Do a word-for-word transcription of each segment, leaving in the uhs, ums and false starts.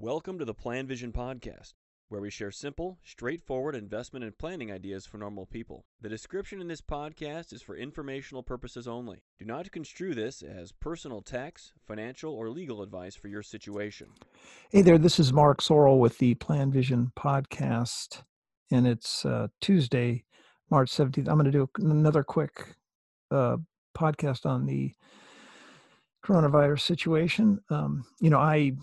Welcome to the Plan Vision Podcast, where we share simple, straightforward investment and planning ideas for normal people. The description in this podcast is for informational purposes only. Do not construe this as personal tax, financial, or legal advice for your situation. Hey there, this is Mark Sorrell with the Plan Vision Podcast, and it's uh, Tuesday, March seventeenth. I'm going to do another quick uh, podcast on the coronavirus situation. Um, you know, I...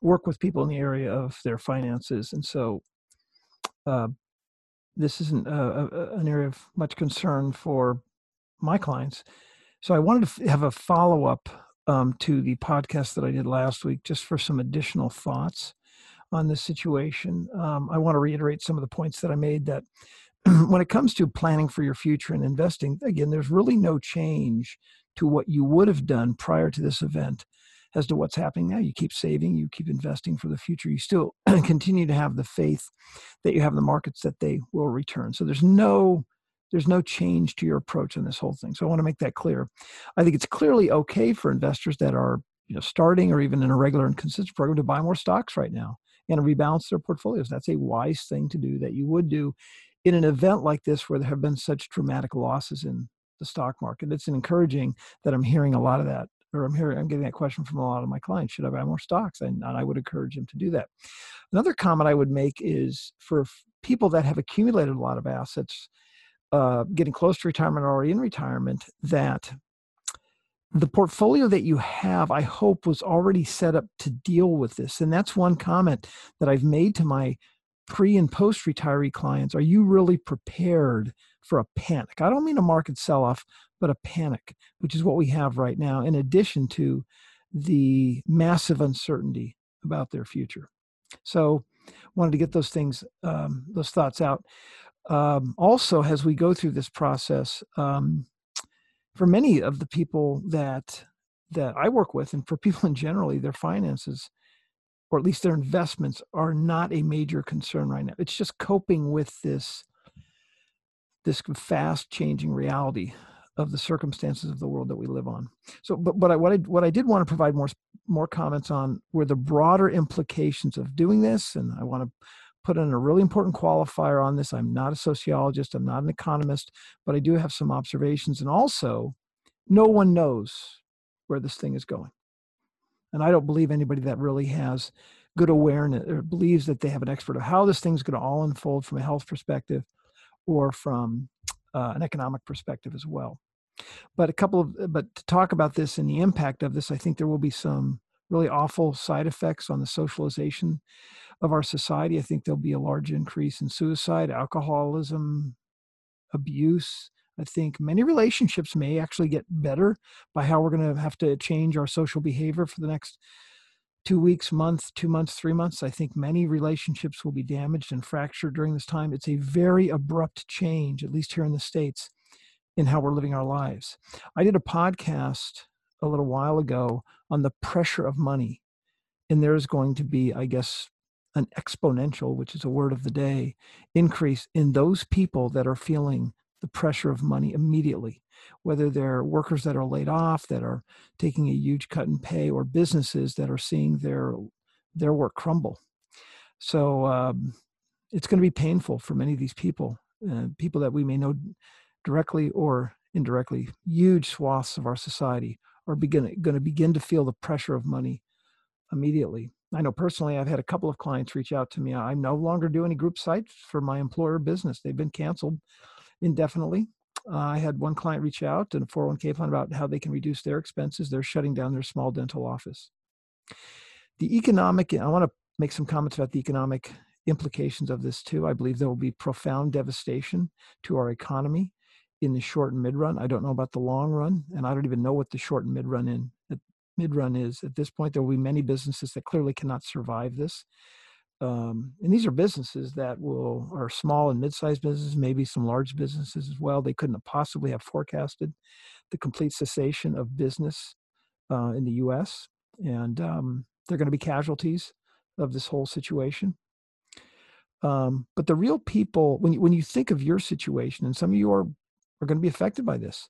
work with people in the area of their finances. And so uh, this isn't a, a, an area of much concern for my clients. So I wanted to f- have a follow-up um, to the podcast that I did last week, just for some additional thoughts on this situation. Um, I want to reiterate some of the points that I made that when it comes to planning for your future and investing, again, there's really no change to what you would have done prior to this event. As to what's happening now, you keep saving, you keep investing for the future. You still continue to have the faith that you have in the markets that they will return. So there's no, there's no change to your approach on this whole thing. So I want to make that clear. I think it's clearly okay for investors that are, you know, starting or even in a regular and consistent program to buy more stocks right now and rebalance their portfolios. That's a wise thing to do that you would do in an event like this where there have been such dramatic losses in the stock market. It's encouraging that I'm hearing a lot of that. Or I'm hearing, I'm getting that question from a lot of my clients. Should I buy more stocks? And I would encourage them to do that. Another comment I would make is for people that have accumulated a lot of assets, uh, getting close to retirement or already in retirement, that the portfolio that you have, I hope, was already set up to deal with this. And that's one comment that I've made to my pre and post retiree clients. Are you really prepared for a panic? I don't mean a market sell-off, but a panic, which is what we have right now, in addition to the massive uncertainty about their future. So wanted to get those things, um, those thoughts out. Um, also, as we go through this process, um, for many of the people that that I work with, and for people in generally, their finances, or at least their investments, are not a major concern right now. It's just coping with this, this fast changing reality of the circumstances of the world that we live on. So, but, but I, what I, what I did want to provide more, more comments on were the broader implications of doing this. And I want to put in a really important qualifier on this. I'm not a sociologist. I'm not an economist, but I do have some observations. And also, no one knows where this thing is going. And I don't believe anybody that really has good awareness or believes that they have an expert of how this thing's going to all unfold from a health perspective or from uh, an economic perspective as well. But a couple of, but to talk about this and the impact of this, I think there will be some really awful side effects on the socialization of our society. I think there'll be a large increase in suicide, alcoholism, abuse. I think many relationships may actually get better by how we're going to have to change our social behavior for the next two weeks, month, two months, three months. I think many relationships will be damaged and fractured during this time. It's a very abrupt change, at least here in the States, in how we're living our lives. I did a podcast a little while ago on the pressure of money, and there's going to be, I guess, an exponential, which is a word of the day, increase in those people that are feeling the pressure of money immediately, whether they're workers that are laid off, that are taking a huge cut in pay, or businesses that are seeing their their work crumble. So um, it's going to be painful for many of these people, uh, people that we may know directly or indirectly. Huge swaths of our society are begin, going to begin to feel the pressure of money immediately. I know personally, I've had a couple of clients reach out to me. I no longer do any group sites for my employer business. They've been canceled indefinitely. Uh, I had one client reach out in a four oh one k plan about how they can reduce their expenses. They're shutting down their small dental office. The economic, I want to make some comments about the economic implications of this too. I believe there will be profound devastation to our economy in the short and mid run. I don't know about the long run, and I don't even know what the short and mid run in mid run is. At this point, there will be many businesses that clearly cannot survive this. Um, and these are businesses that will are small and mid-sized businesses, maybe some large businesses as well. They couldn't have possibly have forecasted the complete cessation of business uh, in the U S And um, they're going to be casualties of this whole situation. Um, but the real people, when you, when you think of your situation, and some of you are, are going to be affected by this,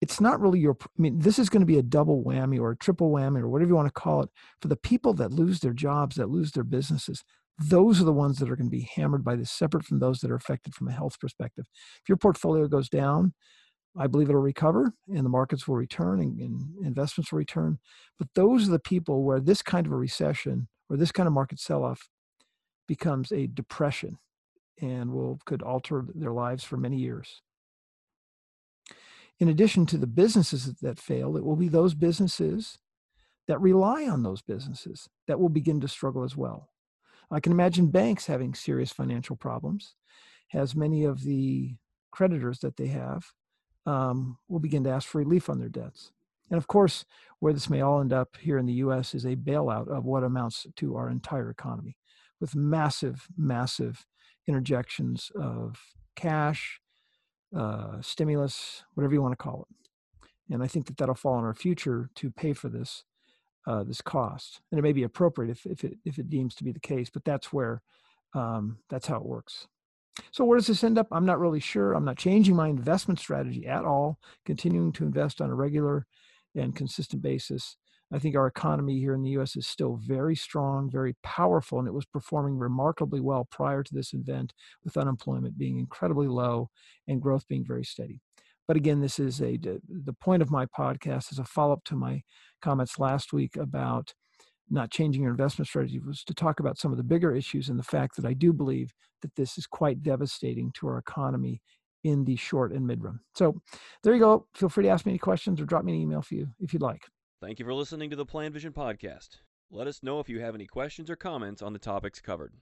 it's not really your, I mean, this is going to be a double whammy or a triple whammy or whatever you want to call it for the people that lose their jobs, that lose their businesses. Those are the ones that are going to be hammered by this, separate from those that are affected from a health perspective. If your portfolio goes down, I believe it'll recover and the markets will return and, and investments will return. But those are the people where this kind of a recession or this kind of market sell-off becomes a depression and will could alter their lives for many years. In addition to the businesses that fail, it will be those businesses that rely on those businesses that will begin to struggle as well. I can imagine banks having serious financial problems, as many of the creditors that they have um, will begin to ask for relief on their debts. And of course, where this may all end up here in the U S is a bailout of what amounts to our entire economy, with massive, massive interjections of cash, uh, stimulus, whatever you want to call it. And I think that that'll fall on our future to pay for this. Uh, this cost, and it may be appropriate if, if it if it deems to be the case, but that's where um, that's how it works. So where does this end up? I'm not really sure. I'm not changing my investment strategy at all, continuing to invest on a regular and consistent basis. I think our economy here in the U S is still very strong, very powerful, and it was performing remarkably well prior to this event, with unemployment being incredibly low and growth being very steady. But again, this is a, the point of my podcast is a follow-up to my comments last week about not changing your investment strategy, was to talk about some of the bigger issues and the fact that I do believe that this is quite devastating to our economy in the short and mid-run. So there you go. Feel free to ask me any questions or drop me an email for you if you'd like. Thank you for listening to the Plan Vision Podcast. Let us know if you have any questions or comments on the topics covered.